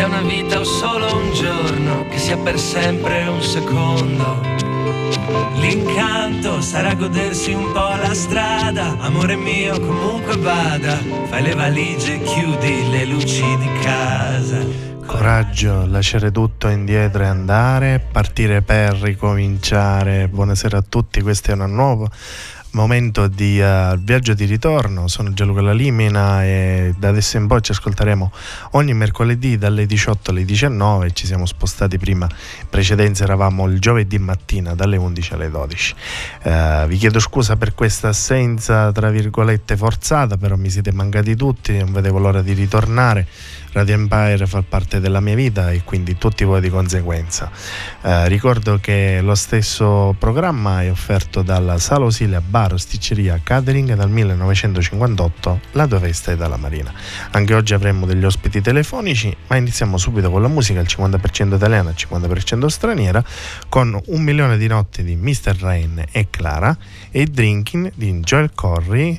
sia una vita o solo un giorno, che sia per sempre un secondo. L'incanto sarà godersi un po' la strada. Amore mio, comunque vada, fai le valigie e chiudi le luci di casa. Coraggio, lasciare tutto indietro e andare, partire per ricominciare. Buonasera a tutti, questo è un nuovo momento di viaggio di ritorno. Sono Gianluca La Limina e da adesso in poi ci ascolteremo ogni mercoledì dalle 18 alle 19. Ci siamo spostati prima, in precedenza eravamo il giovedì mattina dalle 11 alle 12. Vi chiedo scusa per questa assenza tra virgolette forzata, però mi siete mancati tutti, non vedevo l'ora di ritornare. Radio Empire fa parte della mia vita e quindi tutti voi di conseguenza. Ricordo che lo stesso programma è offerto dalla Sala Osilia Bar Sticceria Catering dal 1958, la tua festa è dalla Marina. Anche oggi avremo degli ospiti telefonici, ma iniziamo subito con la musica, il 50% italiana, il 50% straniera, con Un milione di notti di Mr. Rain e Clara e Drinking di Joel Corry,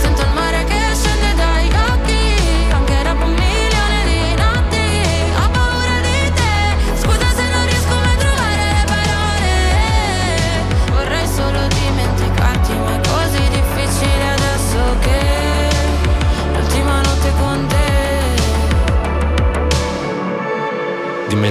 sento il mare che scende dai occhi. Anche dopo un milione di notti ho paura di te. Scusa se non riesco mai a trovare le parole, vorrei solo dimenticarti, ma è così difficile adesso che l'ultima notte con te. Di me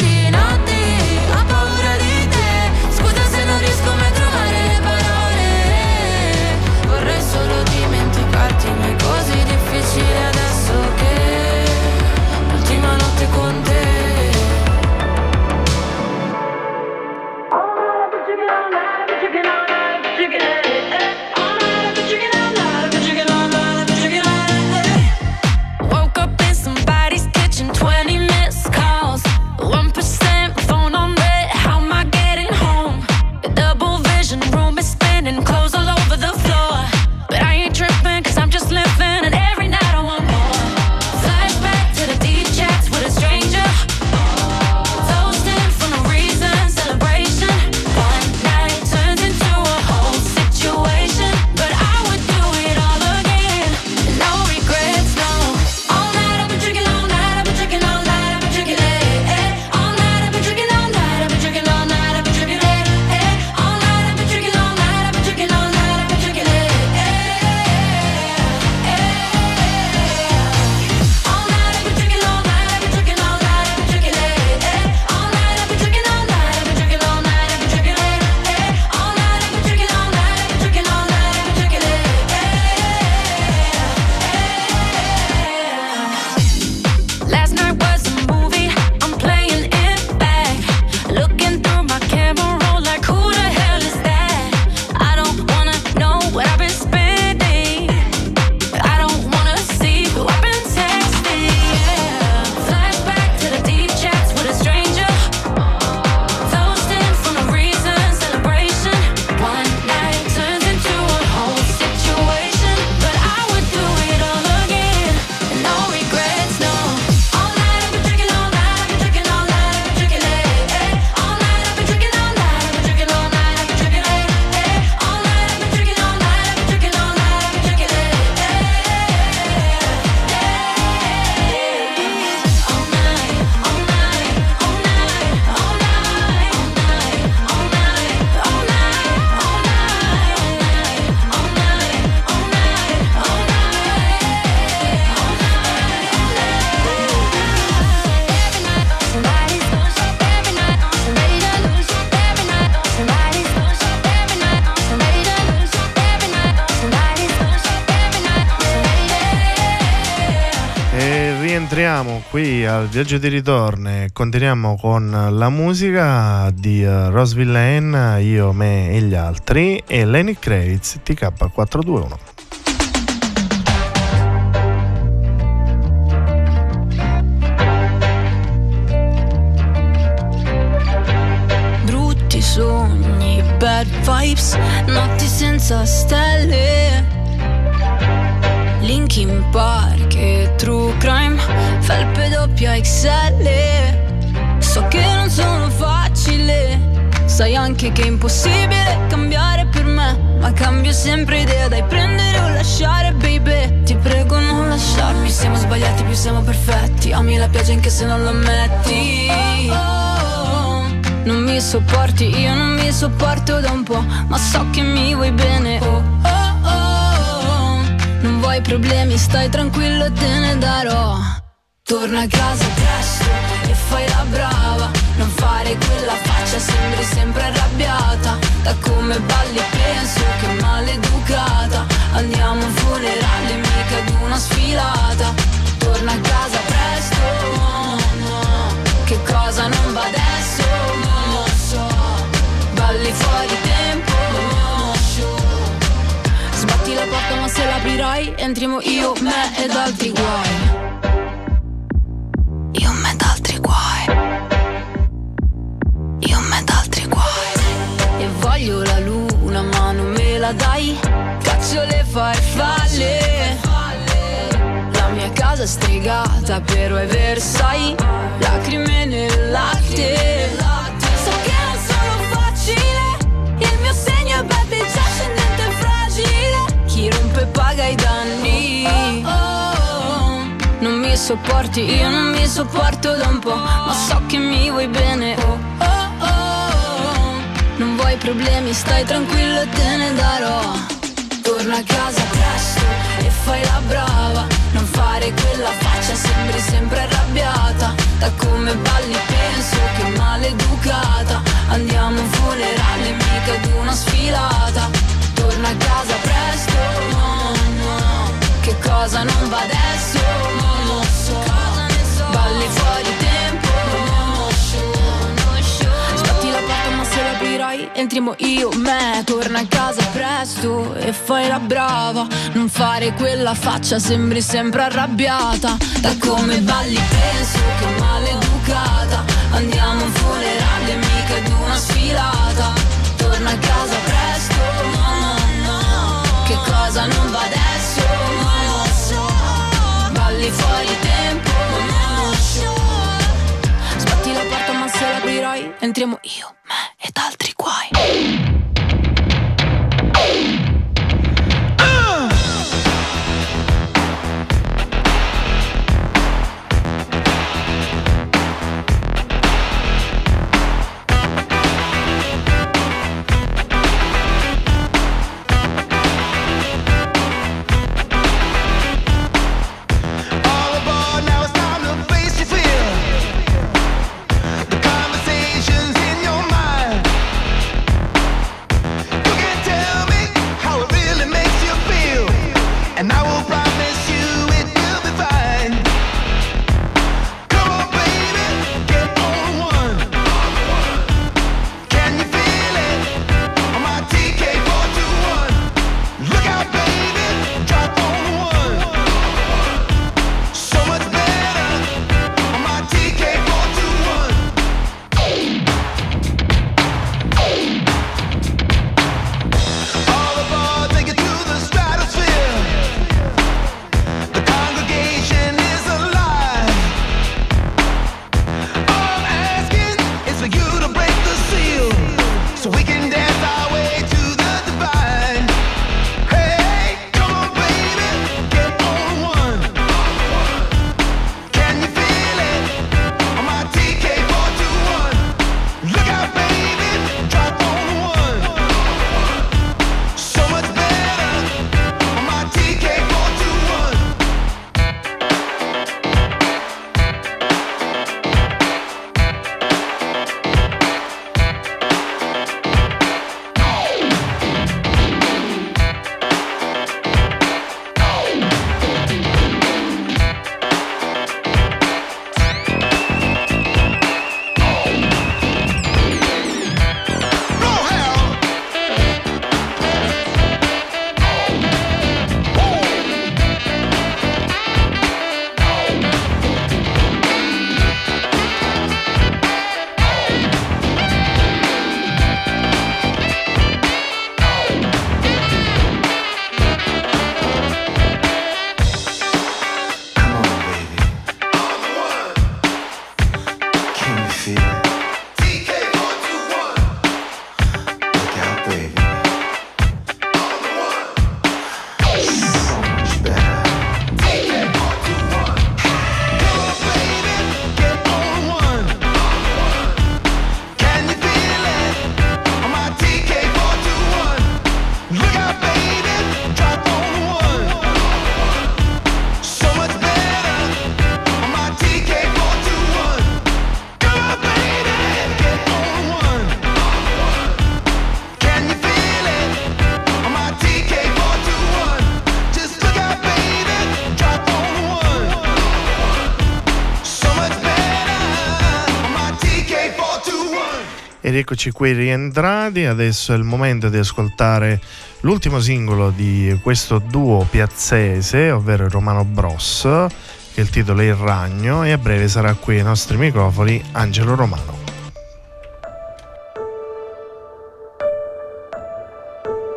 di notti ho paura di te. Scusa se non riesco mai a trovare le parole, vorrei solo dimenticarti, ma è così difficile adesso che l'ultima notte con te. Qui al Viaggio di Ritorno continuiamo con la musica di Rose Villain, Io, Me e gli altri, e Lenny Kravitz, TK421. Sogni, bad vibes, notti senza stelle, Linkin Park e true crime, felpe doppia XL. So che non sono facile, sai anche che è impossibile cambiare per me, ma cambio sempre idea, dai prendere o lasciare, baby. Ti prego non lasciarmi, siamo sbagliati più siamo perfetti, ami la pioggia anche se non lo ammetti. Non mi sopporti, io non mi sopporto da un po', ma so che mi vuoi bene. Oh oh oh, oh. Non vuoi problemi, stai tranquillo, te ne darò. Torna a casa presto e fai la brava, non fare quella faccia, sembri sempre arrabbiata. Da come balli penso che maleducata, andiamo a un funerale, mica ad una sfilata. Torna a casa presto, no, no, che cosa non va adesso? Balli fuori tempo, sbatti la porta ma se l'aprirai entriamo io, me ed altri guai. Io, me ed altri guai. Io, me ed altri guai. E voglio la luna ma non me la dai, caccio le farfalle. La mia casa è stregata però è Versailles, lacrime nel latte. Paga i danni. Oh, oh, oh. Non mi sopporti, io non mi sopporto da un po', ma so che mi vuoi bene. Oh, oh, oh, oh. Non vuoi problemi, stai tranquillo, te ne darò. Torna a casa presto e fai la brava, non fare quella faccia, sembri sempre arrabbiata. Da come balli penso che maleducata, andiamo a un funerale, mica ad una sfilata. Torna a casa presto, no, no, che cosa non va adesso, non lo so, balli fuori tempo, sbatti la porta ma se l'aprirai entriamo io, me. Torna a casa presto e fai la brava, non fare quella faccia, sembri sempre arrabbiata. Da come balli penso che maleducata, andiamo a un funerale, mica ad una sfilata. Torna a casa presto, no, no, no, che cosa non va adesso, non lo so, balli fuori tempo, non lo so, sbatti la porta ma se l'aprirai entriamo io, me ed altri guai. Your mind. Ed eccoci qui rientrati, adesso è il momento di ascoltare l'ultimo singolo di questo duo piazzese, ovvero Romano Bros, che il titolo è Il Ragno, e a breve sarà qui ai nostri microfoni Angelo Romano.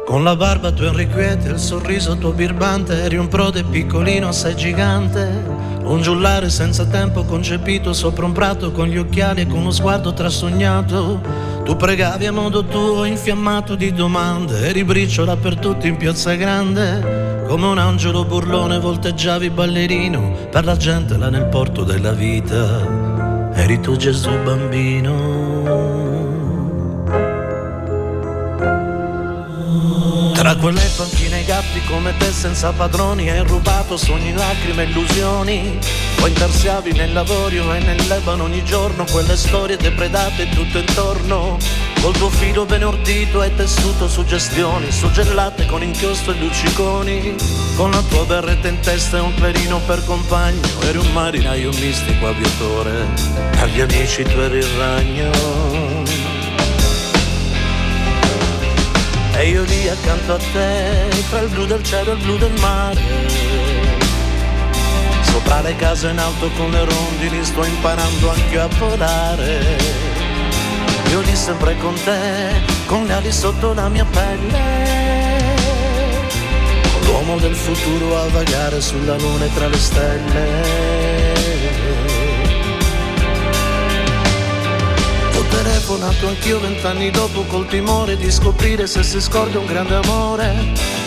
Con la barba tua irrequieta, il sorriso tuo birbante, eri un prode piccolino assai gigante, un giullare senza tempo concepito sopra un prato, con gli occhiali e con uno sguardo trasognato. Tu pregavi a modo tuo, infiammato di domande, eri briciola per tutti in piazza grande. Come un angelo burlone volteggiavi ballerino per la gente là nel porto della vita. Eri tu Gesù bambino. Tra quelle panchine e gatti come te senza padroni hai rubato sogni, lacrime e illusioni. Poi intarsiavi nel lavorio e nell'Ebano ogni giorno quelle storie depredate tutto intorno. Col tuo filo ben ordito hai tessuto suggestioni, suggellate con inchiostro e lucciconi. Con la tua berretta in testa e un clarino per compagno, eri un marinaio mistico aviatore, agli amici tu eri il ragno. E io lì accanto a te, tra il blu del cielo e il blu del mare, sopra le case in alto con le rondini sto imparando anche a volare. Io lì sempre con te, con le ali sotto la mia pelle, con l'uomo del futuro a vagare sulla luna e tra le stelle. Telefonato anch'io 20 anni dopo col timore di scoprire se si scorda un grande amore,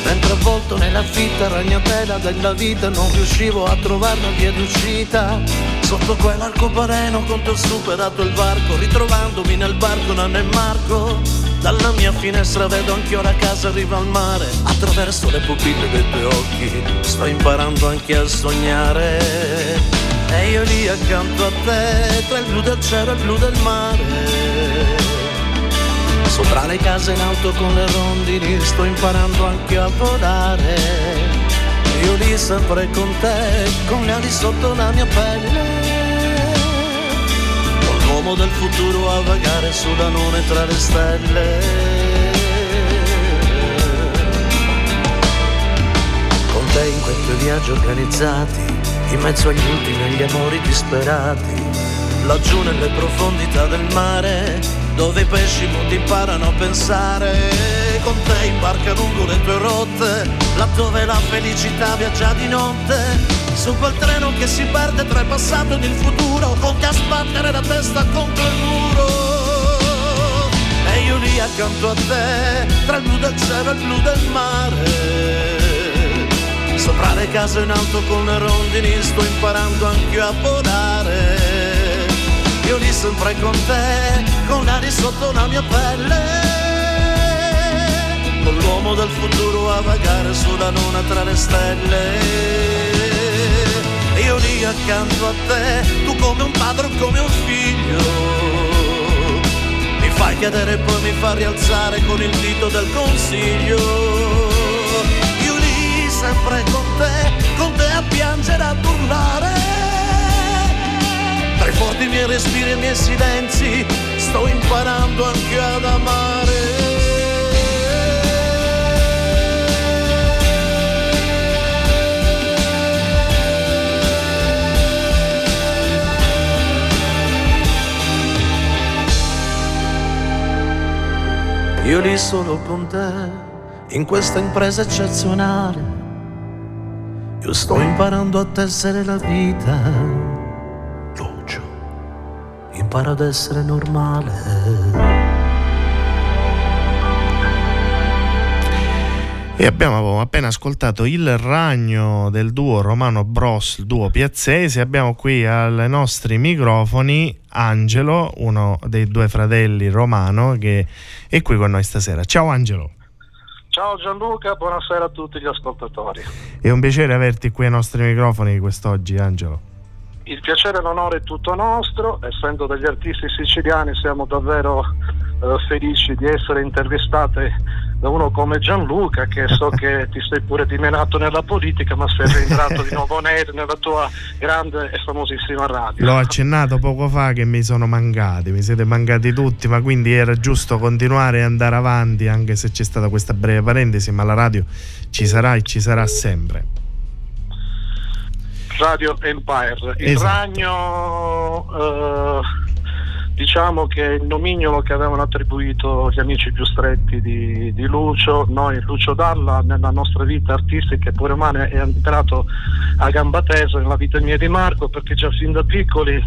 mentre avvolto nella fitta ragnatela della vita non riuscivo a trovare una via d'uscita. Sotto quell'arcobaleno contro il superato il varco, ritrovandomi nel barco Nanne e Marco. Dalla mia finestra vedo anch'io la casa arriva al mare, attraverso le pupille dei tuoi occhi sto imparando anche a sognare. E io lì accanto a te, tra il blu del cielo e il blu del mare, sopra le case in alto con le rondini sto imparando anche a volare. Io lì sempre con te, con le ali sotto la mia pelle, con l'uomo del futuro a vagare sulla luna e tra le stelle. Con te in quei viaggi organizzati, in mezzo agli ultimi e agli amori disperati, laggiù nelle profondità del mare, dove i pesci muti imparano a pensare. Con te in barca lungo le tue rotte, laddove la felicità viaggia di notte, su quel treno che si perde tra il passato ed il futuro, con te a sbattere la testa contro il muro. E io lì accanto a te, tra il blu del cielo e il blu del mare, sopra le case in alto con le rondini sto imparando anche a volare. Io lì sempre con te, con l'ali sotto la mia pelle, con l'uomo del futuro a vagare sulla luna tra le stelle. Io lì accanto a te, tu come un padre, come un figlio, mi fai cadere e poi mi fai rialzare con il dito del consiglio. Sempre con te a piangere, a urlare, tra i forti miei respiri e i miei silenzi sto imparando anche ad amare. Io lì solo con te, in questa impresa eccezionale, io sto imparando a tessere la vita. Lucio impara ad essere normale. E abbiamo appena ascoltato Il Ragno del duo Romano Bros, il duo piazzese. Abbiamo qui ai nostri microfoni Angelo, uno dei due fratelli Romano, che è qui con noi stasera. Ciao Angelo. Ciao Gianluca, buonasera a tutti gli ascoltatori. È un piacere averti qui ai nostri microfoni quest'oggi, Angelo. Il piacere e l'onore è tutto nostro, essendo degli artisti siciliani siamo davvero felici di essere intervistate da uno come Gianluca, che so che ti sei pure dimenato nella politica, ma sei rientrato di nuovo nella tua grande e famosissima radio. L'ho accennato poco fa che mi siete mancati tutti, ma quindi era giusto continuare e andare avanti, anche se c'è stata questa breve parentesi, ma la radio ci sarà e ci sarà sempre. Radio Empire, il esatto. Ragno, diciamo che il nomignolo che avevano attribuito gli amici più stretti di Lucio, noi Lucio Dalla nella nostra vita artistica e pure umana è entrato a gamba tesa nella vita mia di Marco, perché già fin da piccoli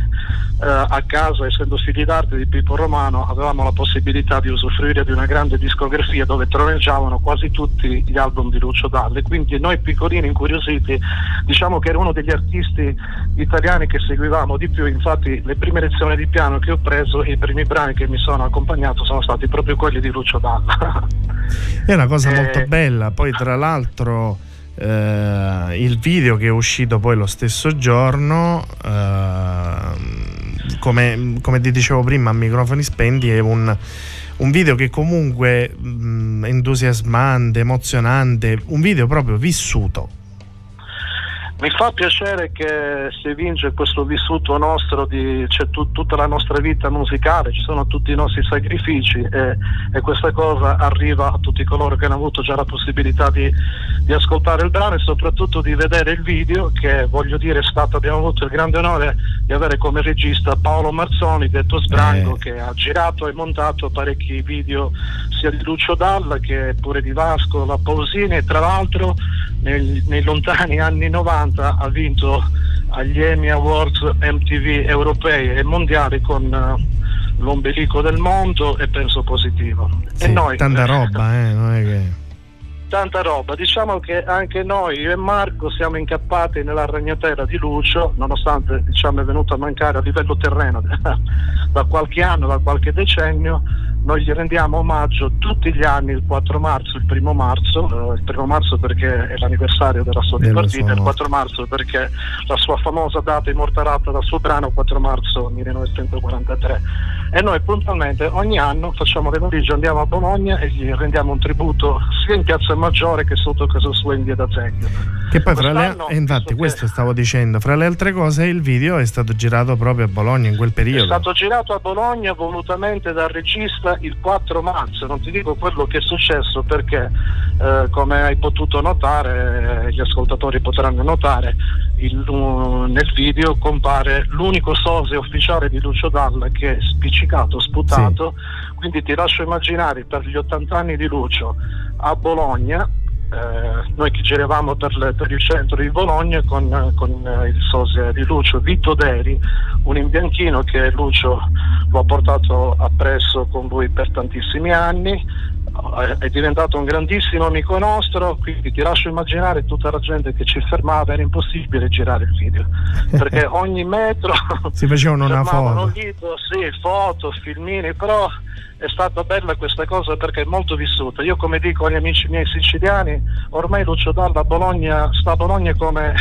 a casa, essendo figli d'arte di Pippo Romano, avevamo la possibilità di usufruire di una grande discografia dove troneggiavano quasi tutti gli album di Lucio Dalla, e quindi noi piccolini incuriositi, diciamo che era uno degli artisti italiani che seguivamo di più. Infatti le prime lezioni di piano che ho preso, i primi brani che mi sono accompagnato sono stati proprio quelli di Lucio Dalla. È una cosa molto bella. Poi tra l'altro il video che è uscito poi lo stesso giorno, come ti dicevo prima a microfoni spenti, è un video che comunque entusiasmante, emozionante, un video proprio vissuto. Mi fa piacere che si vince questo vissuto nostro, c'è tutta la nostra vita musicale, ci sono tutti i nostri sacrifici, e questa cosa arriva a tutti coloro che hanno avuto già la possibilità di ascoltare il brano e soprattutto di vedere il video, che voglio dire abbiamo avuto il grande onore di avere come regista Paolo Marzoni, detto Sbrango, che ha girato e montato parecchi video sia di Lucio Dalla che pure di Vasco, La Pausini, e tra l'altro nei lontani anni 90 ha vinto agli Emmy Awards MTV europei e mondiali con L'ombelico del mondo e Penso positivo. Sì, e noi, tanta roba, non è che... Tanta roba, diciamo che anche noi, io e Marco, siamo incappati nella ragnatela di Lucio, nonostante diciamo è venuto a mancare a livello terreno da qualche anno, da qualche decennio. Noi gli rendiamo omaggio tutti gli anni il 4 marzo, il primo marzo perché è l'anniversario della sua dipartita, il 4 marzo perché la sua famosa data immortalata dal suo brano 4 marzo 1943, e noi puntualmente ogni anno facciamo le valigie, andiamo a Bologna e gli rendiamo un tributo sia in Piazza Maggiore che sotto casa sua in Via d'Azeglio, che poi infatti questo stavo dicendo, fra le altre cose il video è stato girato proprio a Bologna in quel periodo. È stato girato a Bologna volutamente dal regista il 4 marzo, non ti dico quello che è successo perché come hai potuto notare, gli ascoltatori potranno notare, nel video compare l'unico sosia ufficiale di Lucio Dalla che è spiccicato, sputato, sì. Quindi ti lascio immaginare per gli 80 anni di Lucio a Bologna, noi che giravamo per il centro di Bologna con il sosia di Lucio, Vito Deri, un imbianchino che Lucio lo ha portato appresso con lui per tantissimi anni, è diventato un grandissimo amico nostro, quindi ti lascio immaginare tutta la gente che ci fermava, era impossibile girare il video perché ogni metro si facevano una foto, foto, filmini, però è stata bella questa cosa perché è molto vissuta. Io, come dico agli amici miei siciliani, ormai Lucio Dalla sta a Bologna come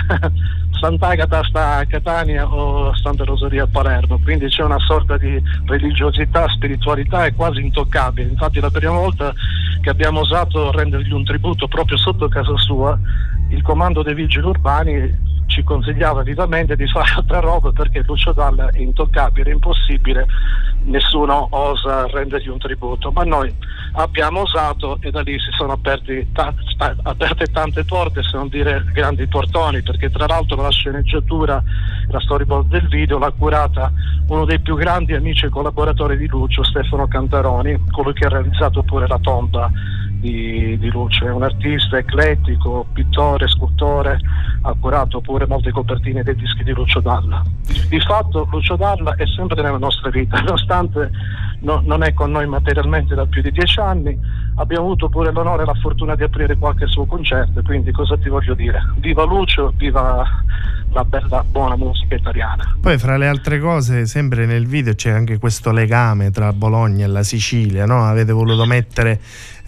Sant'Agata sta a Catania o Santa Rosaria a Palermo, quindi c'è una sorta di religiosità, spiritualità, è quasi intoccabile. Infatti la prima volta che abbiamo osato rendergli un tributo proprio sotto casa sua, il comando dei vigili urbani ci consigliava vivamente di fare altra roba perché Lucio Dalla è intoccabile, è impossibile, nessuno osa rendergli un tributo, ma noi abbiamo osato e da lì si sono aperte tante porte, se non dire grandi portoni, perché tra l'altro la sceneggiatura, la storyboard del video l'ha curata uno dei più grandi amici e collaboratori di Lucio, Stefano Cantaroni, colui che ha realizzato pure la tomba di Lucio. È un artista eclettico, pittore, scultore, ha curato pure molte copertine dei dischi di Lucio Dalla. Di fatto Lucio Dalla è sempre nella nostra vita, nonostante non è con noi materialmente da più di 10 anni. Abbiamo avuto pure l'onore e la fortuna di aprire qualche suo concerto, quindi cosa ti voglio dire? Viva Lucio, viva la bella buona musica italiana. Poi fra le altre cose sempre nel video c'è anche questo legame tra Bologna e la Sicilia, no? Avete voluto mettere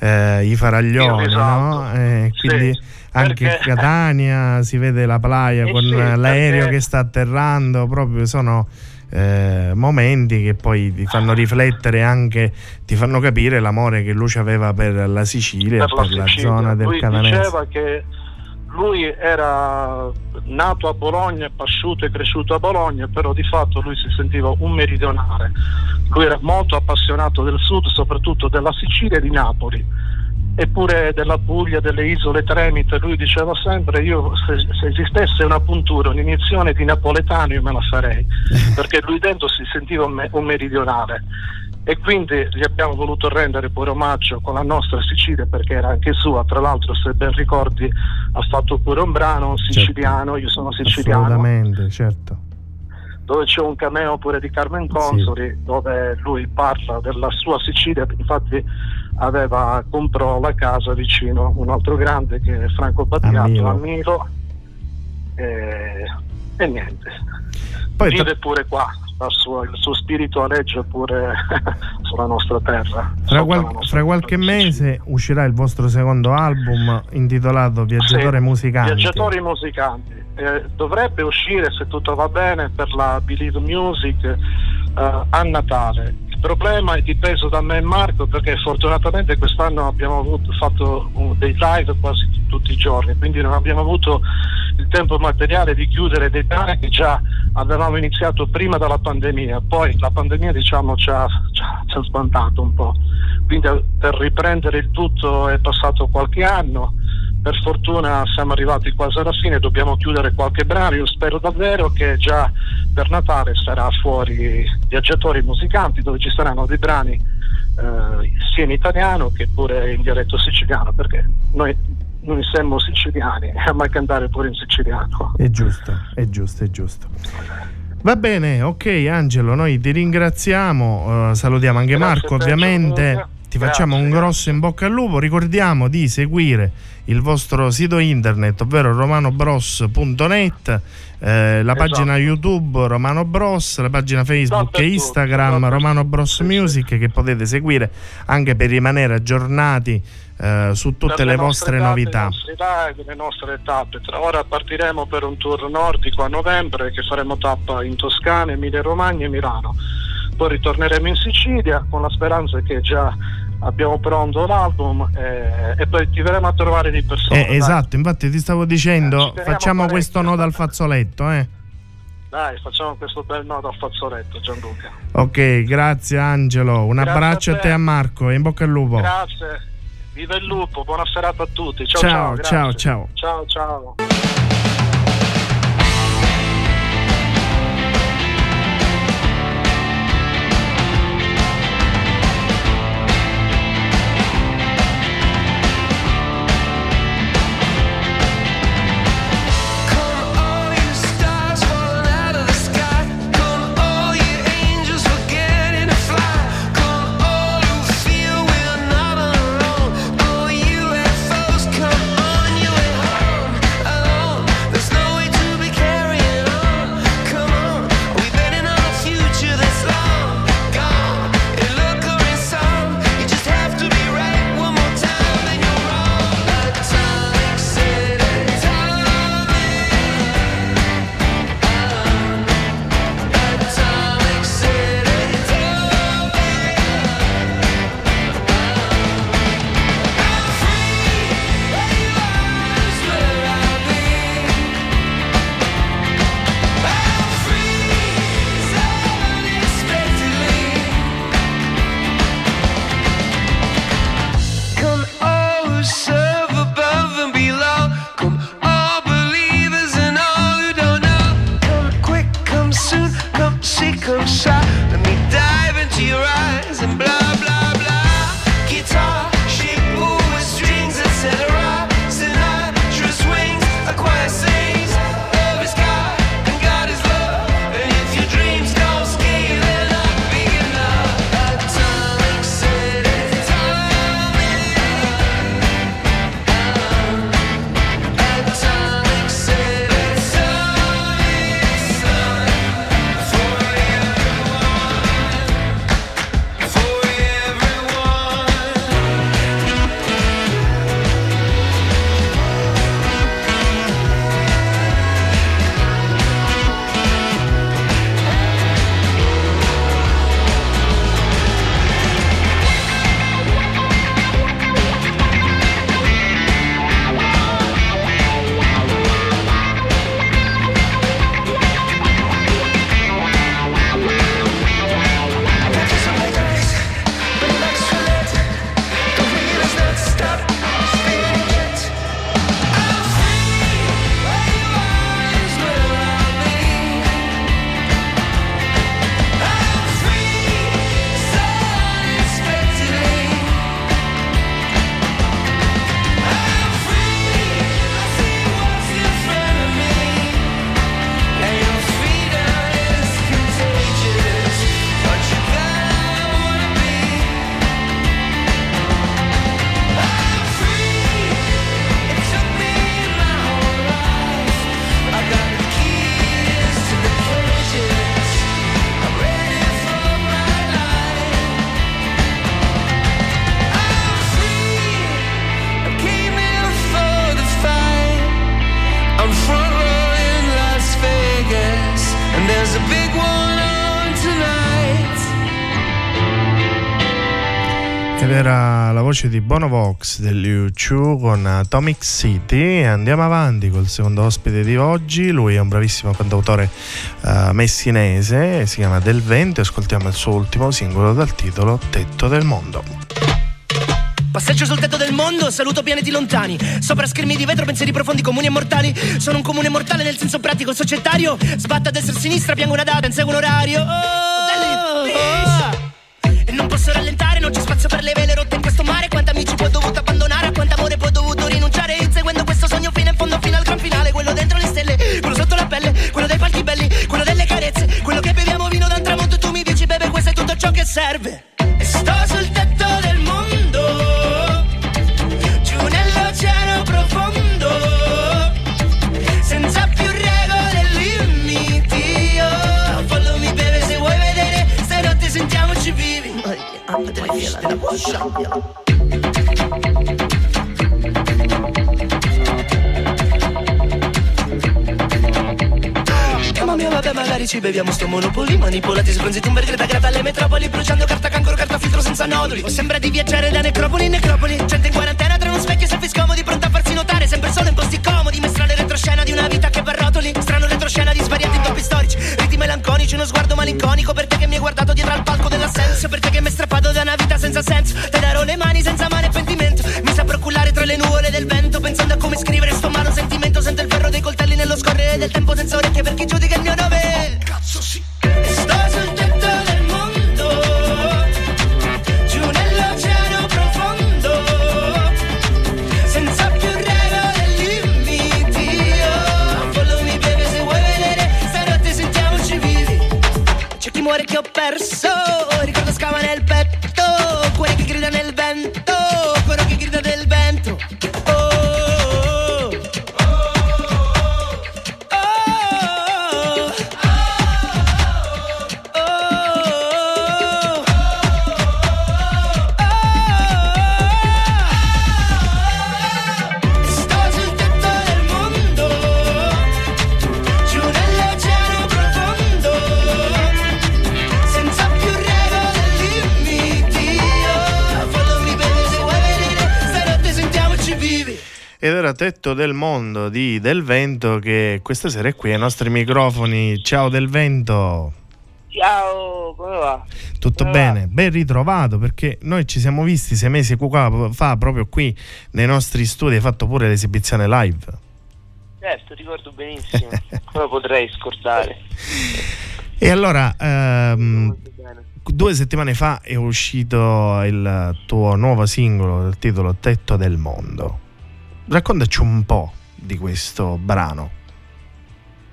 i faraglioni, esatto. No? Quindi sì, anche perché... Catania si vede la playa con l'aereo perché... che sta atterrando, proprio sono momenti che poi ti fanno riflettere, anche ti fanno capire l'amore che Lucio aveva per la Sicilia, per la zona del Catanese. Diceva che lui era nato a Bologna, pasciuto e cresciuto a Bologna, però di fatto lui si sentiva un meridionale. Lui era molto appassionato del sud, soprattutto della Sicilia e di Napoli, eppure della Puglia, delle isole Tremite. Lui diceva sempre: io se esistesse una puntura, un'iniezione di napoletano, io me la farei, perché lui dentro si sentiva un meridionale. E quindi gli abbiamo voluto rendere pure omaggio con la nostra Sicilia, perché era anche sua. Tra l'altro, se ben ricordi, ha fatto pure un brano siciliano, certo. Io sono siciliano, assolutamente, certo, dove c'è un cameo pure di Carmen Consoli, sì, dove lui parla della sua Sicilia. Infatti aveva, comprò la casa vicino un altro grande che è Franco Battiato a Milo, e niente, poi vive pure qua. Il suo spirito aleggia pure sulla nostra terra. Tra qualche mese uscirà il vostro secondo album intitolato Viaggiatori Musicanti. Viaggiatori Musicanti. Dovrebbe uscire, se tutto va bene, per la Believe Music a Natale. Il problema è dipeso da me e Marco, perché fortunatamente quest'anno abbiamo fatto dei live quasi tutti i giorni, quindi non abbiamo avuto il tempo materiale di chiudere dei brani che già avevamo iniziato prima dalla pandemia. Poi la pandemia, diciamo, ci ha sbandato un po', quindi per riprendere il tutto è passato qualche anno. Per fortuna siamo arrivati quasi alla fine, dobbiamo chiudere qualche brano. Io spero davvero che già per Natale sarà fuori Viaggiatori Musicanti, dove ci saranno dei brani sia in italiano che pure in dialetto siciliano, perché noi siamo siciliani, ma cantare pure in siciliano. È giusto. Va bene, ok Angelo, noi ti ringraziamo, salutiamo anche grazie Marco ovviamente, ti facciamo un grosso in bocca al lupo. Ricordiamo di seguire il vostro sito internet, ovvero romanobros.net, la pagina YouTube Romano Bros, la pagina Facebook e Instagram Romano Bros Music, che potete seguire anche per rimanere aggiornati su tutte le vostre novità. Le nostre tappe. Ora partiremo per un tour nordico a novembre, che faremo tappa in Toscana, Emilia Romagna e Milano. Poi ritorneremo in Sicilia con la speranza che già abbiamo pronto l'album, e poi ti verremo a trovare di persona. Esatto, infatti ti stavo dicendo, facciamo questo nodo al fazzoletto, eh? Dai, facciamo questo bel nodo al fazzoletto, Gianluca. Ok, grazie Angelo, un abbraccio a te e a Marco, e in bocca al lupo. Grazie. Viva il lupo, buona serata a tutti. Ciao. Ed era la voce di Bono Vox dell'U2 con Atomic City. Andiamo avanti col secondo ospite di oggi. Lui è un bravissimo cantautore messinese, si chiama Del Vento. Ascoltiamo il suo ultimo singolo dal titolo Tetto del Mondo. Passeggio sul tetto del mondo, saluto pianeti lontani. Sopra schermi di vetro, pensieri profondi, comuni e mortali. Sono un comune mortale nel senso pratico, societario. Sbatta a destra e a sinistra, piango una data, inseguo un orario. E non posso rallentare, non c'è spazio per le vele rotte in questo mare. Quanti amici poi ho dovuto abbandonare, a quanto amore poi ho dovuto rinunciare. Inseguendo questo sogno fino in fondo, fino al gran finale. Quello dentro le stelle, quello sotto la pelle, quello dei palchi belli, quello delle carezze, quello che beviamo vino da un tramonto e tu mi dici, bebe, questo è tutto ciò che serve. E sto sul tetto del mondo, la voce. Mamma mia, vabbè, magari ci beviamo sto Monopoli. Manipolati, sbronziti, un vergata grata alle metropoli. Bruciando carta cancro, carta filtro senza noduli. O sembra di viaggiare da necropoli in necropoli. Gente in quarantena tra uno specchio e selfie scomodi. Pronta a farsi notare, sempre solo in posti comodi. Mestrale retroscena di una vita che va a rotoli. Strano retroscena di svariati toppi storici. Riti melanconici, uno sguardo malinconico. Per te che mi hai guardato dietro al palco dell'assenso. Per te che mi hai strappato da una vita senza senso. Te darò le mani senza mano e pentimento. Mi saprò cullare tra le nuvole del vento. Pensando a come scrivere sto malo sentimento. Sento il ferro dei coltelli nello scorrere del tempo. Senza orecchie per chi giudica il mio nome. Cazzo sì. Sto sul tetto del mondo, giù nell'oceano profondo, senza più regole e limiti. Followmi beve se vuoi vedere, stanotte sentiamoci vivi. C'è chi muore che ho perso, ricordo scava nel petto, cuore che grida nel vento, coro che grida del vento. Ed era Tetto del Mondo di Del Vento, che questa sera è qui ai nostri microfoni. Ciao Del Vento. Ciao, come va? Tutto come bene, va? Ben ritrovato, perché noi ci siamo visti 6 mesi fa proprio qui nei nostri studi. Hai fatto pure l'esibizione live. Certo, ricordo benissimo. Come potrei scordare? E allora... 2 settimane fa è uscito il tuo nuovo singolo dal titolo Tetto del Mondo. Raccontaci un po' di questo brano.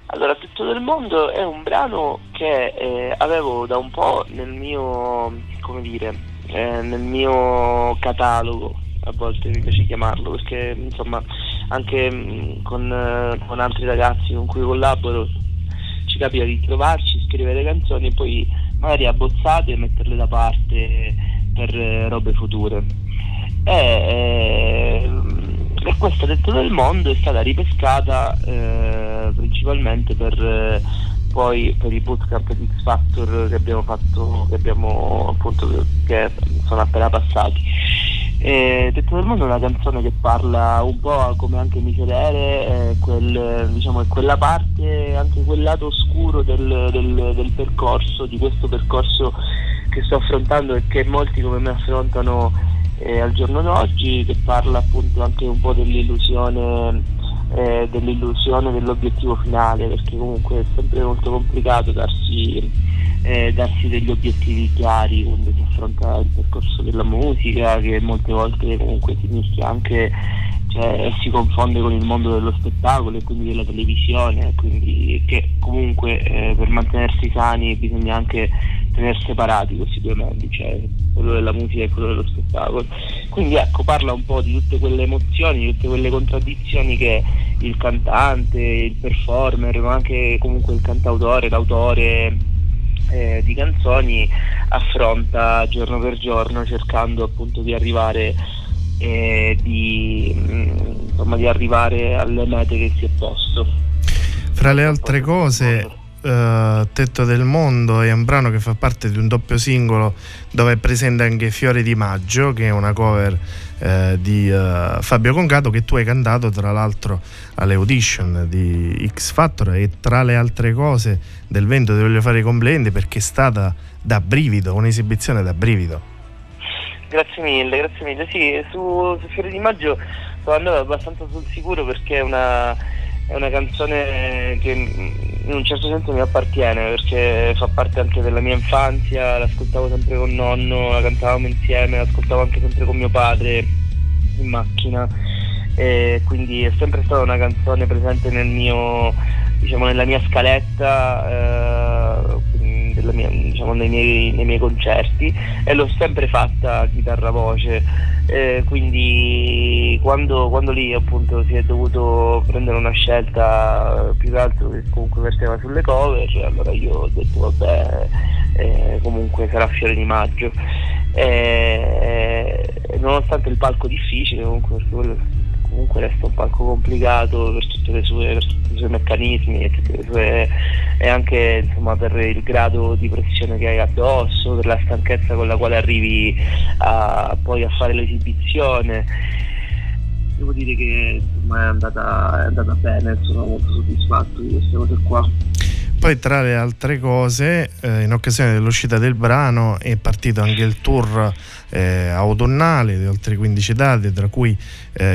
Allora, Tetto del Mondo è un brano che avevo da un po' nel mio, come dire, nel mio catalogo, a volte mi piace chiamarlo, perché insomma anche con altri ragazzi con cui collaboro ci capita di trovarci, scrivere canzoni e poi magari abbozzate e metterle da parte per robe future. E questa Tetto del Mondo è stata ripescata principalmente poi per i bootcamp di X Factor che abbiamo fatto, che abbiamo appunto, che sono appena passati. Tetto del Mondo è una canzone che parla un po' come anche Miserere, diciamo è quella parte, anche quel lato oscuro del percorso, di questo percorso che sto affrontando e che molti come me affrontano al giorno d'oggi, che parla appunto anche un po' dell'illusione dell'obiettivo finale, perché comunque è sempre molto complicato darsi degli obiettivi chiari quando si affronta il percorso della musica, che molte volte comunque si mischia anche, cioè si confonde con il mondo dello spettacolo e quindi della televisione, quindi che comunque per mantenersi sani bisogna anche tener separati questi due mondi, cioè quello della musica e quello dello spettacolo. Quindi ecco, parla un po' di tutte quelle emozioni, di tutte quelle contraddizioni che il cantante, il performer, ma anche comunque il cantautore, l'autore di canzoni affronta giorno per giorno, cercando appunto di arrivare di arrivare alle mete che si è posto. Fra le altre cose Tetto del Mondo è un brano che fa parte di un doppio singolo dove è presente anche Fiori di Maggio, che è una cover di Fabio Concato, che tu hai cantato tra l'altro alle audition di X Factor. E tra le altre cose, Del Vento ti voglio fare i complimenti perché è stata da brivido, un'esibizione da brivido. Grazie mille. Sì, su Fiori di Maggio sono andato abbastanza sul sicuro perché è una canzone che in un certo senso mi appartiene, perché fa parte anche della mia infanzia, l'ascoltavo sempre con nonno, la cantavamo insieme, l'ascoltavo anche sempre con mio padre in macchina, e quindi è sempre stata una canzone presente nel mio, diciamo, nella mia scaletta, della mia, diciamo, nei miei concerti, e l'ho sempre fatta chitarra voce, quindi quando lì appunto si è dovuto prendere una scelta più che altro che comunque verteva sulle cover, allora io ho detto vabbè, comunque sarà Fiore di Maggio, nonostante il palco difficile, comunque resta un palco complicato per tutte le sue, per tutti i suoi meccanismi e tutte le sue, e anche insomma per il grado di pressione che hai addosso, per la stanchezza con la quale arrivi poi a fare l'esibizione. Devo dire che insomma è andata bene, sono molto soddisfatto di queste cose qua. Poi tra le altre cose, in occasione dell'uscita del brano è partito anche il tour autunnale di oltre 15 date, tra cui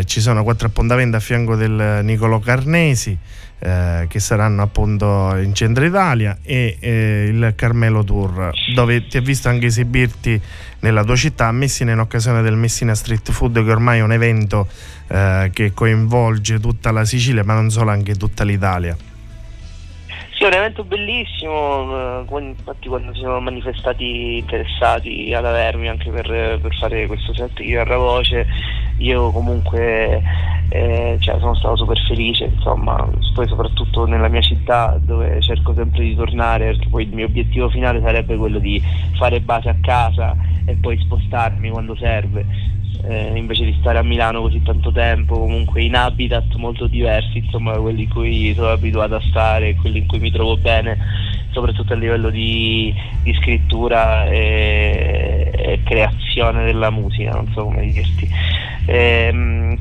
ci sono 4 appuntamenti a fianco del Niccolò Carnesi, che saranno appunto in centro Italia, e il Carmelo Tour, dove ti ha visto anche esibirti nella tua città, Messina, in occasione del Messina Street Food, che ormai è un evento che coinvolge tutta la Sicilia, ma non solo, anche tutta l'Italia. Sì, è un evento bellissimo, infatti quando si sono manifestati interessati ad avermi anche per fare questo set di chitarra voce, io comunque sono stato super felice, insomma, poi soprattutto nella mia città dove cerco sempre di tornare, perché poi il mio obiettivo finale sarebbe quello di fare base a casa e poi spostarmi quando serve. Invece di stare a Milano così tanto tempo, comunque in habitat molto diversi, insomma, da quelli in cui sono abituato a stare e quelli in cui mi trovo bene, soprattutto a livello di scrittura e creazione della musica, non so come dirti.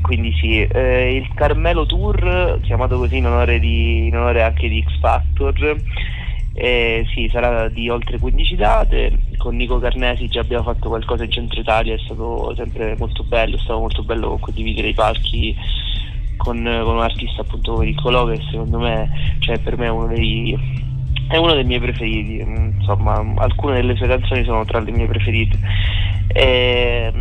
Quindi sì, il Carmelo Tour, chiamato così in onore anche di X Factor, sì, sarà di oltre 15 date. Con Nico Carnesi già abbiamo fatto qualcosa in centro Italia, è stato sempre molto bello, è stato molto bello condividere i palchi con un artista appunto come Niccolò, che secondo me, cioè per me è uno dei miei preferiti, insomma alcune delle sue canzoni sono tra le mie preferite, e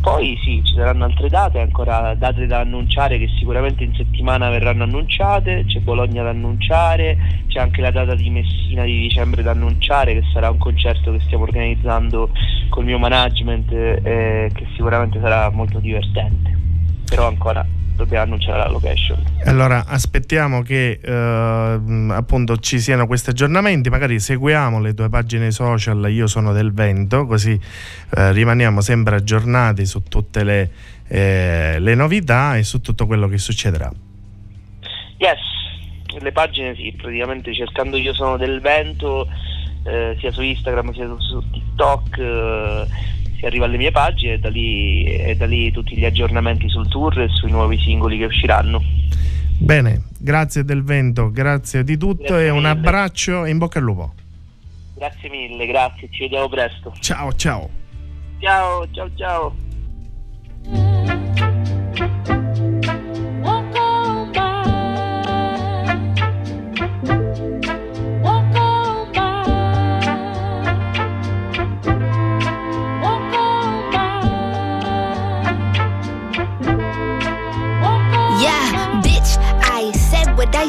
poi sì, ci saranno altre date, ancora date da annunciare, che sicuramente in settimana verranno annunciate. C'è Bologna da annunciare, c'è anche la data di Messina di dicembre da annunciare, che sarà un concerto che stiamo organizzando col mio management, che sicuramente sarà molto divertente, però ancora dobbiamo annunciare la location. Allora aspettiamo che appunto ci siano questi aggiornamenti, magari seguiamo le tue pagine social, Io Sono Del Vento, così rimaniamo sempre aggiornati su tutte le novità e su tutto quello che succederà. Yes, le pagine sì, praticamente cercando Io Sono Del Vento, sia su Instagram sia su TikTok, arriva alle mie pagine, e da lì tutti gli aggiornamenti sul tour e sui nuovi singoli che usciranno. Bene, grazie Del Vento, grazie di tutto, grazie e mille. Un abbraccio e in bocca al lupo. Grazie mille, grazie, ci vediamo presto. Ciao. I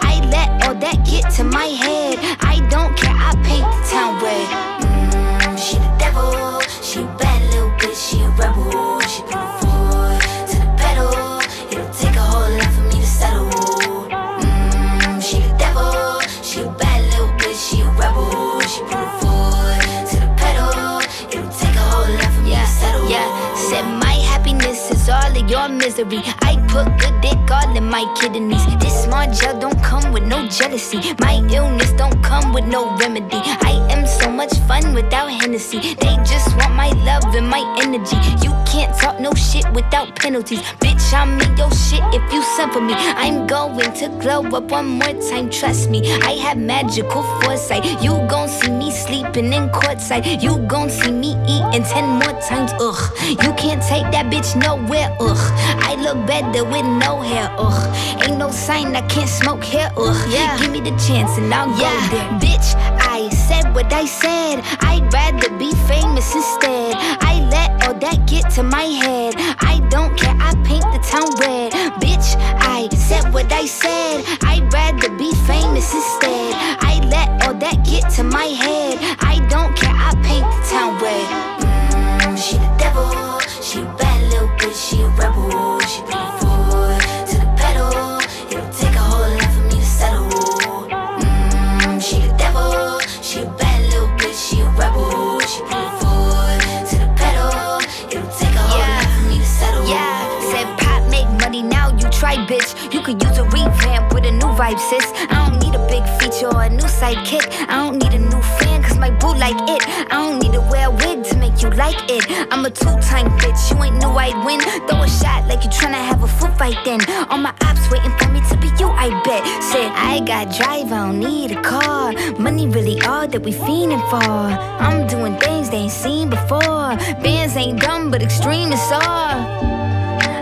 I let all that get to my head. I don't care, I paint the town red. She the devil, she a bad little bitch, she a rebel. She put the foot to the pedal. It'll take a whole lot for me to settle. She the devil, she a bad little bitch, she a rebel, she put a foot your misery. I put good dick all in my kidneys. This small gel don't come with no jealousy. My illness don't come with no remedy. I am so much fun without Hennessy. They just want my love and my energy. You can't talk no shit without penalties. Bitch, I'm in your shit if you send for me. I'm going to glow up one more time, trust me. I have magical foresight. You gon' see me sleeping in courtside. You gon' see me eating 10 more times, ugh. You can't take that bitch nowhere, ugh. I look better with no hair, ugh. Ain't no sign I can't smoke hair, ugh. Yeah. Give me the chance and I'll go there. Bitch, I said what I said. I'd rather be famous instead. I let all that get to my head. I don't care, I paint the town red. Bitch, I said what I said. I'd rather be famous instead. I let all that get to my head. I don't care, I paint the town red. She the devil, she a bad little bitch, she a rebel. She put her foot to the pedal. It'll take a whole lot for me to settle. She the devil, she a bad little bitch, she a rebel. She put her foot to the pedal. It'll take a whole lot for me to settle. Yeah, said pop make money, now you try, bitch. You could use a revamp with a new vibe, sis. I don't need a big feature or a new sidekick. I don't need a new fan, cause my boo like it. I don't need to wear a wig to make you like it. I'm a two-time bitch, you ain't knew I'd win. Throw a shot like you tryna have a foot fight then. All my ops waiting for me to be you, I bet. Said, I got drive, I don't need a car. Money really all that we fiending for. I'm doing things they ain't seen before. Bands ain't dumb, but extreme is all.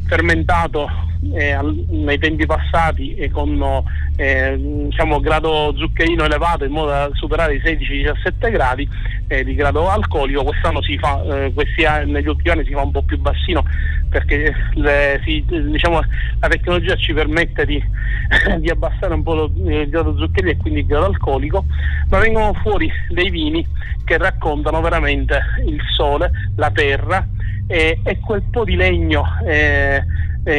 fermentato nei tempi passati e con diciamo grado zuccherino elevato in modo da superare i 16-17 gradi di grado alcolico. Quest'anno si fa negli ultimi anni si fa un po' più bassino perché la tecnologia ci permette di abbassare un po' il grado zuccherino e quindi il grado alcolico, ma vengono fuori dei vini che raccontano veramente il sole, la terra e quel po' di legno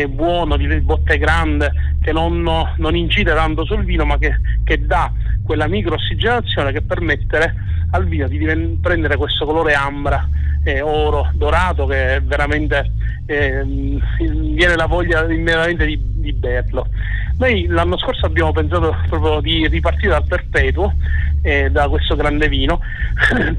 buono, di botte grande, che non incide tanto sul vino ma che dà quella micro ossigenazione che permette al vino di prendere questo colore ambra, oro, dorato, che veramente viene la voglia immediatamente di berlo. Noi l'anno scorso abbiamo pensato proprio di ripartire dal perpetuo, da questo grande vino,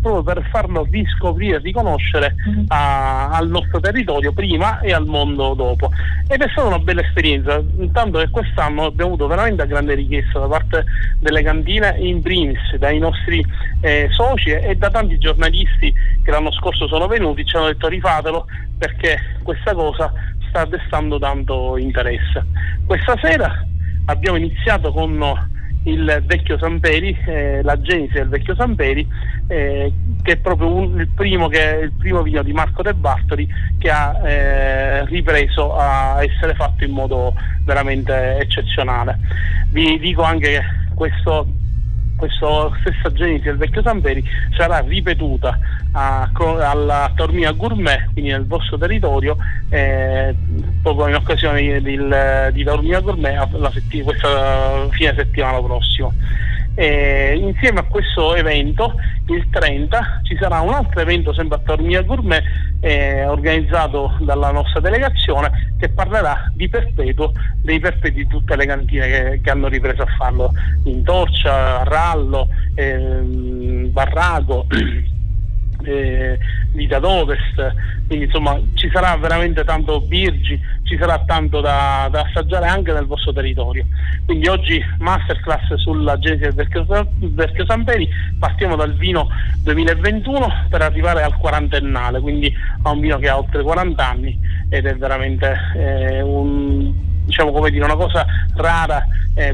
proprio per farlo riscoprire e riconoscere al nostro territorio prima e al mondo dopo, ed è stata una bella esperienza, intanto che quest'anno abbiamo avuto veramente grande richiesta da parte delle cantine, in primis dai nostri soci e da tanti giornalisti che l'anno scorso sono venuti, ci hanno detto rifatelo perché questa cosa sta destando tanto interesse. Questa sera abbiamo iniziato con il Vecchio Samperi, la genesi del Vecchio Samperi, che è proprio il primo vino di Marco De Bartoli che ha ripreso a essere fatto in modo veramente eccezionale. Vi dico anche che questa stessa genesi del Vecchio Samperi sarà ripetuta alla Taormina Gourmet, quindi nel vostro territorio, proprio in occasione di Taormina Gourmet questa fine settimana prossima. Insieme a questo evento, il 30, ci sarà un altro evento sempre a Taormina Gourmet, organizzato dalla nostra delegazione, che parlerà di perpetuo, dei perpetui di tutte le cantine che hanno ripreso a farlo in Torcia, Rallo, Barrago, Vita d'Ovest, quindi insomma ci sarà veramente tanto, Birgi, ci sarà tanto da assaggiare anche nel vostro territorio. Quindi oggi masterclass sulla genesi del Vecchio Samperi, partiamo dal vino 2021 per arrivare al quarantennale, quindi a un vino che ha oltre 40 anni ed è veramente una cosa rara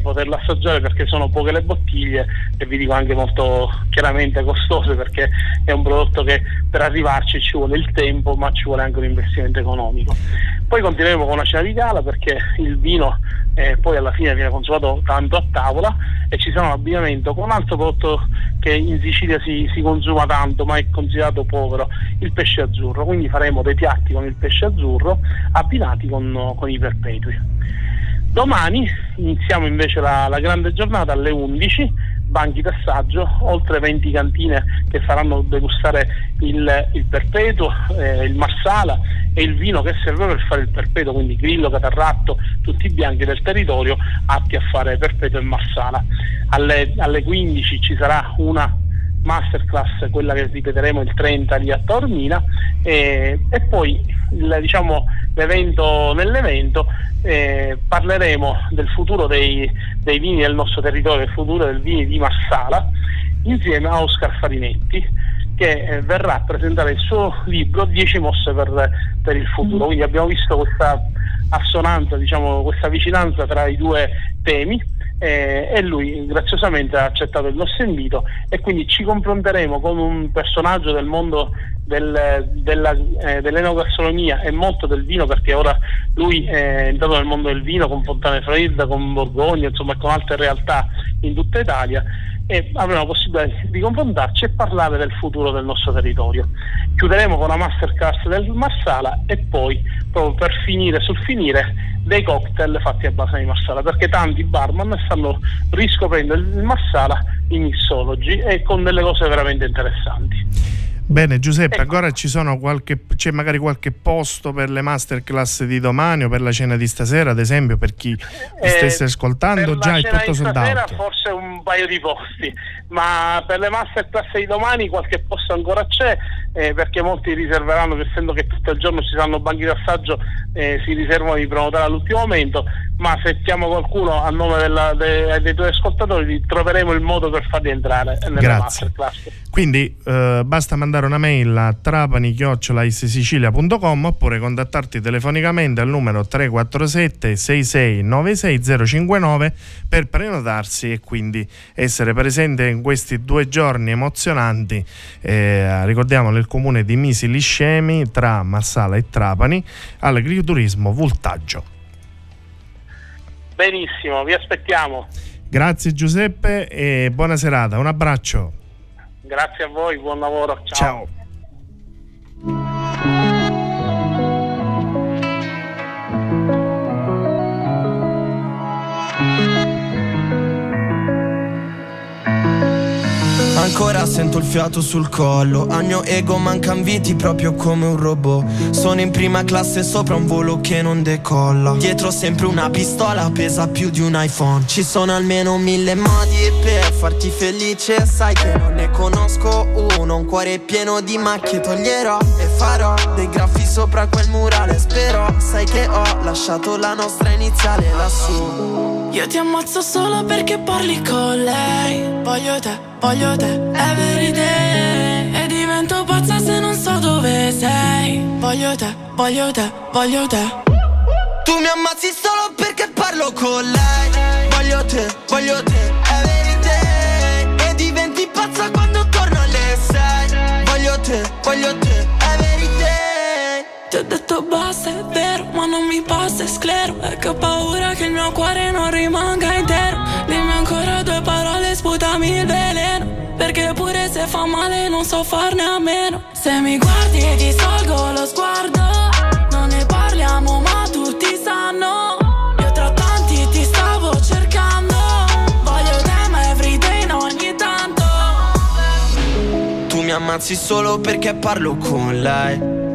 poterlo assaggiare, perché sono poche le bottiglie e vi dico anche molto chiaramente costose, perché è un prodotto che per arrivarci ci vuole il tempo ma ci vuole anche un investimento economico. Poi continueremo con la cena di gala, perché il vino poi alla fine viene consumato tanto a tavola, e ci sarà un abbinamento con un altro prodotto che in Sicilia si consuma tanto ma è considerato povero, il pesce azzurro, quindi faremo dei piatti con il pesce azzurro abbinati con i perpetui. Domani iniziamo invece la grande giornata alle 11, banchi d'assaggio, oltre 20 cantine che faranno degustare il perpetuo, il Marsala e il vino che serve per fare il perpetuo, quindi Grillo, Catarratto, tutti i bianchi del territorio atti a fare perpetuo e Marsala. Alle 15 ci sarà una masterclass, quella che ripeteremo il 30 lì a Taormina, e poi nell'evento parleremo del futuro dei vini del nostro territorio, del futuro del vino di Marsala, insieme a Oscar Farinetti, che verrà a presentare il suo libro 10 mosse per il futuro. Quindi abbiamo visto questa assonanza, questa vicinanza tra i due temi, e lui graziosamente ha accettato il nostro invito, e quindi ci confronteremo con un personaggio del mondo dell'enogastronomia e molto del vino, perché ora lui è entrato nel mondo del vino con Fontane Fredda, con Borgogna, insomma con altre realtà in tutta Italia, e avremo la possibilità di confrontarci e parlare del futuro del nostro territorio. Chiuderemo con la masterclass del Marsala e poi, proprio per finire sul finire, dei cocktail fatti a base di Marsala, perché tanti barman stanno riscoprendo il Marsala in mixology e con delle cose veramente interessanti. Bene Giuseppe, ancora c'è magari qualche posto per le masterclass di domani o per la cena di stasera, ad esempio, per chi stesse ascoltando? Già è tutto soldato. Forse un paio di posti, ma per le masterclass di domani qualche posto ancora c'è, perché molti riserveranno, essendo che tutto il giorno ci saranno banchi d'assaggio, si riservano di prenotare all'ultimo momento, ma se chiamo qualcuno a nome dei tuoi ascoltatori troveremo il modo per farli entrare nella masterclass. Quindi basta mandare una mail a trapani@sicilia.com oppure contattarti telefonicamente al numero 347 66 059 per prenotarsi e quindi essere presente in questi 2 giorni emozionanti, ricordiamo, nel comune di Misi Liscemi tra Marsala e Trapani, all'agriturismo Voltaggio. Benissimo, vi aspettiamo. Grazie Giuseppe e buona serata, un abbraccio. Grazie a voi, buon lavoro, ciao. Ciao. Ancora sento il fiato sul collo, al mio ego mancan viti proprio come un robot. Sono in prima classe sopra un volo che non decolla. Dietro sempre una pistola pesa più di un iPhone. Ci sono almeno 1000 modi per farti felice, sai che non ne conosco uno. Un cuore pieno di macchie toglierò e farò dei graffi sopra quel murale. Spero, sai che ho lasciato la nostra iniziale lassù. Io ti ammazzo solo perché parli con lei. Voglio te, voglio te, every day. E divento pazza se non so dove sei. Voglio te, voglio te, voglio te. Tu mi ammazzi solo perché parlo con lei. Voglio te, every day. E diventi pazza quando torno alle 6. Voglio te, every day. Ti ho detto basta, è vero, ma non mi passa, è sclero. E che ho paura che il mio cuore non rimanga intero. Dimmi ancora due parole, sputami il veleno. Perché pure se fa male non so farne a meno. Se mi guardi e ti salgo lo sguardo, non ne parliamo ma tutti sanno. Io tra tanti ti stavo cercando. Voglio te ma everyday in ogni tanto. Tu mi ammazzi solo perché parlo con lei.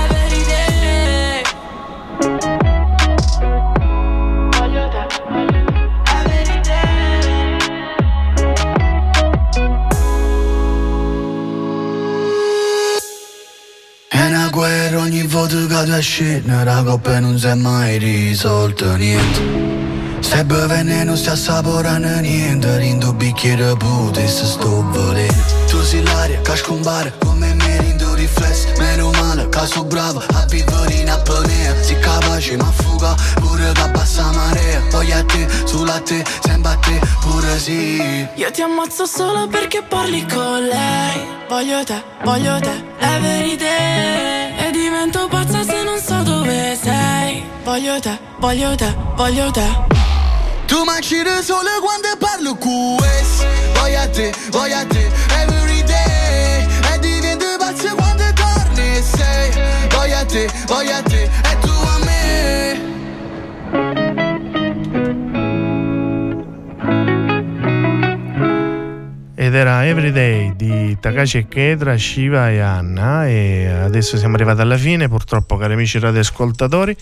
every day. Voglio te. Guerra ogni volta che tu esci, la coppa non si è mai risolta niente. Se bevene non si assaporano niente, rindo bicchiere pute se sto volendo. Tu sei l'aria che scompare come me rindo riflesso. Meno male che sono bravo a vivere in apnea. Sei capace ma fuga pure da bassa marea. Voglio a te, sulla te, sembra a te pure sì. Io ti ammazzo solo perché parli con lei. Voglio te, every day. Divento pazza se non so dove sei. Voglio te, voglio te, voglio te. Tu mangi da solo quando parlo con questo. Voglio te, every day. E divento pazza quando torni e sei. Voglio te, e tu a me. Ed era Every Day di Takashi e Ketra, Shiva e Anna. E adesso siamo arrivati alla fine, purtroppo, cari amici radioascoltatori,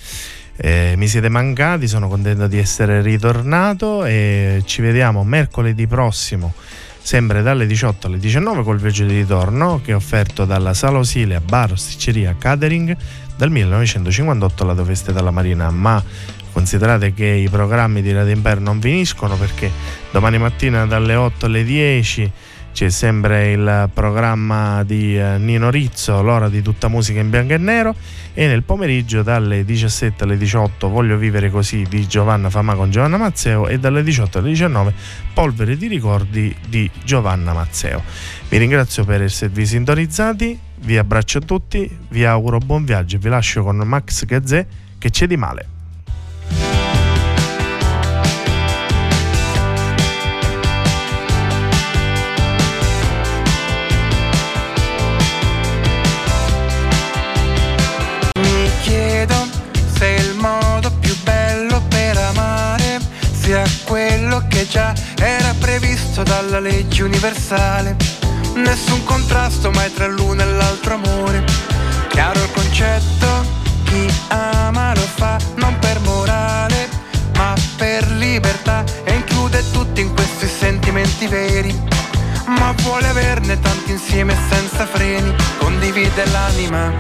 mi siete mancati, sono contento di essere ritornato e ci vediamo mercoledì prossimo sempre dalle 18 alle 19 col Viaggio di Ritorno, che è offerto dalla Sala Osilia Bar Sticceria Catering. Dal 1958 la festa della Marina, ma considerate che i programmi di Radio Empire non finiscono, perché domani mattina dalle 8 alle 10 c'è sempre il programma di Nino Rizzo, l'ora di tutta musica in bianco e nero, e nel pomeriggio dalle 17 alle 18 Voglio vivere così di Giovanna Famà con Giovanna Mazzeo, e dalle 18 alle 19 Polvere di ricordi di Giovanna Mazzeo. Vi ringrazio per esservi sintonizzati, vi abbraccio a tutti, vi auguro buon viaggio e vi lascio con Max Gazzè, Che c'è di male? Già era previsto dalla legge universale, nessun contrasto mai tra l'uno e l'altro amore. Chiaro il concetto, chi ama lo fa non per morale ma per libertà, e include tutti in questi sentimenti veri, ma vuole averne tanti insieme senza freni. Condivide l'anima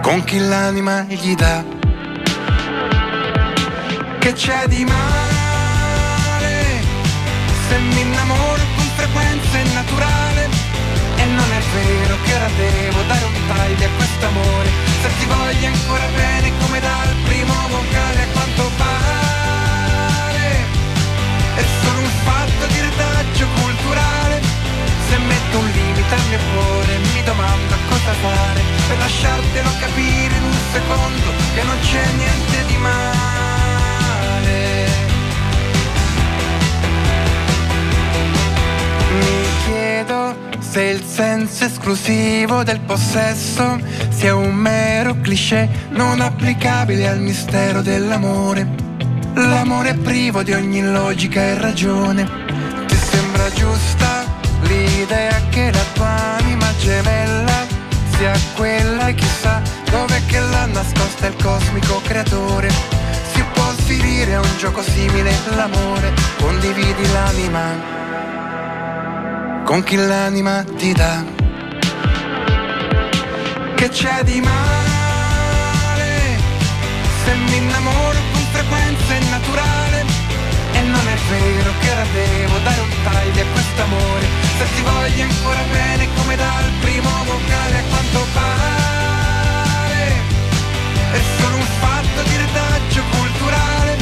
con chi l'anima gli dà. Che c'è di male se mi innamoro con frequenza innaturale? E non è vero che ora devo dare un taglio a quest'amore, se ti voglio ancora bene come dal primo vocale a quanto pare. È solo un fatto di retaggio culturale, se metto un limite al mio cuore mi domando cosa fare per lasciartelo capire in un secondo che non c'è niente di male. senso esclusivo del possesso sia un mero cliché non applicabile al mistero dell'amore. L'amore è privo di ogni logica e ragione. Ti sembra giusta l'idea che la tua anima gemella sia quella e chissà dov'è che l'ha nascosta il cosmico creatore. Si può sfidare a un gioco simile l'amore, condividi l'anima con chi l'anima ti dà. Che c'è di male se mi innamoro con frequenza è naturale? E non è vero che ora devo dare un taglio a quest'amore, se ti voglio ancora bene come dal primo vocale a quanto pare. È solo un fatto di retaggio culturale,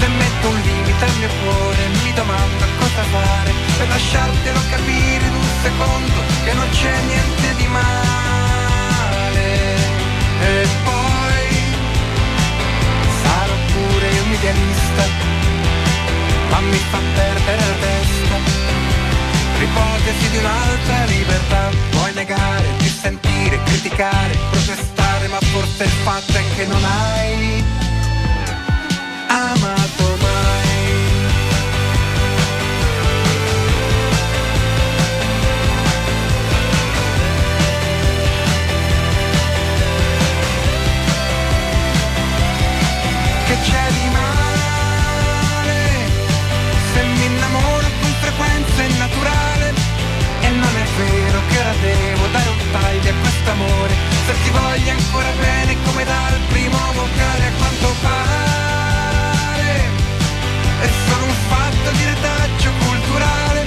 se metto un limite al mio cuore mi domando cosa fare per lasciartelo capire in un secondo che non c'è niente di male. E poi sarò pure un idealista, ma mi fa perdere la testa l'ipotesi di un'altra libertà. Puoi negare, dissentire, criticare, protestare, ma forse il fatto è che non hai amato mai. Che c'è di male se mi innamoro con frequenza è naturale? E non è vero che ora devo dare un taglio a quest'amore, se ti voglio ancora bene come dal primo vocale a quanto pare. È solo un fatto di retaggio culturale,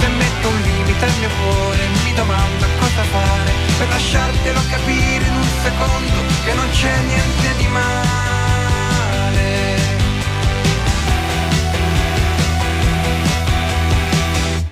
se metto un limite al mio cuore mi domando cosa fare per lasciartelo capire in un secondo che non c'è niente di male.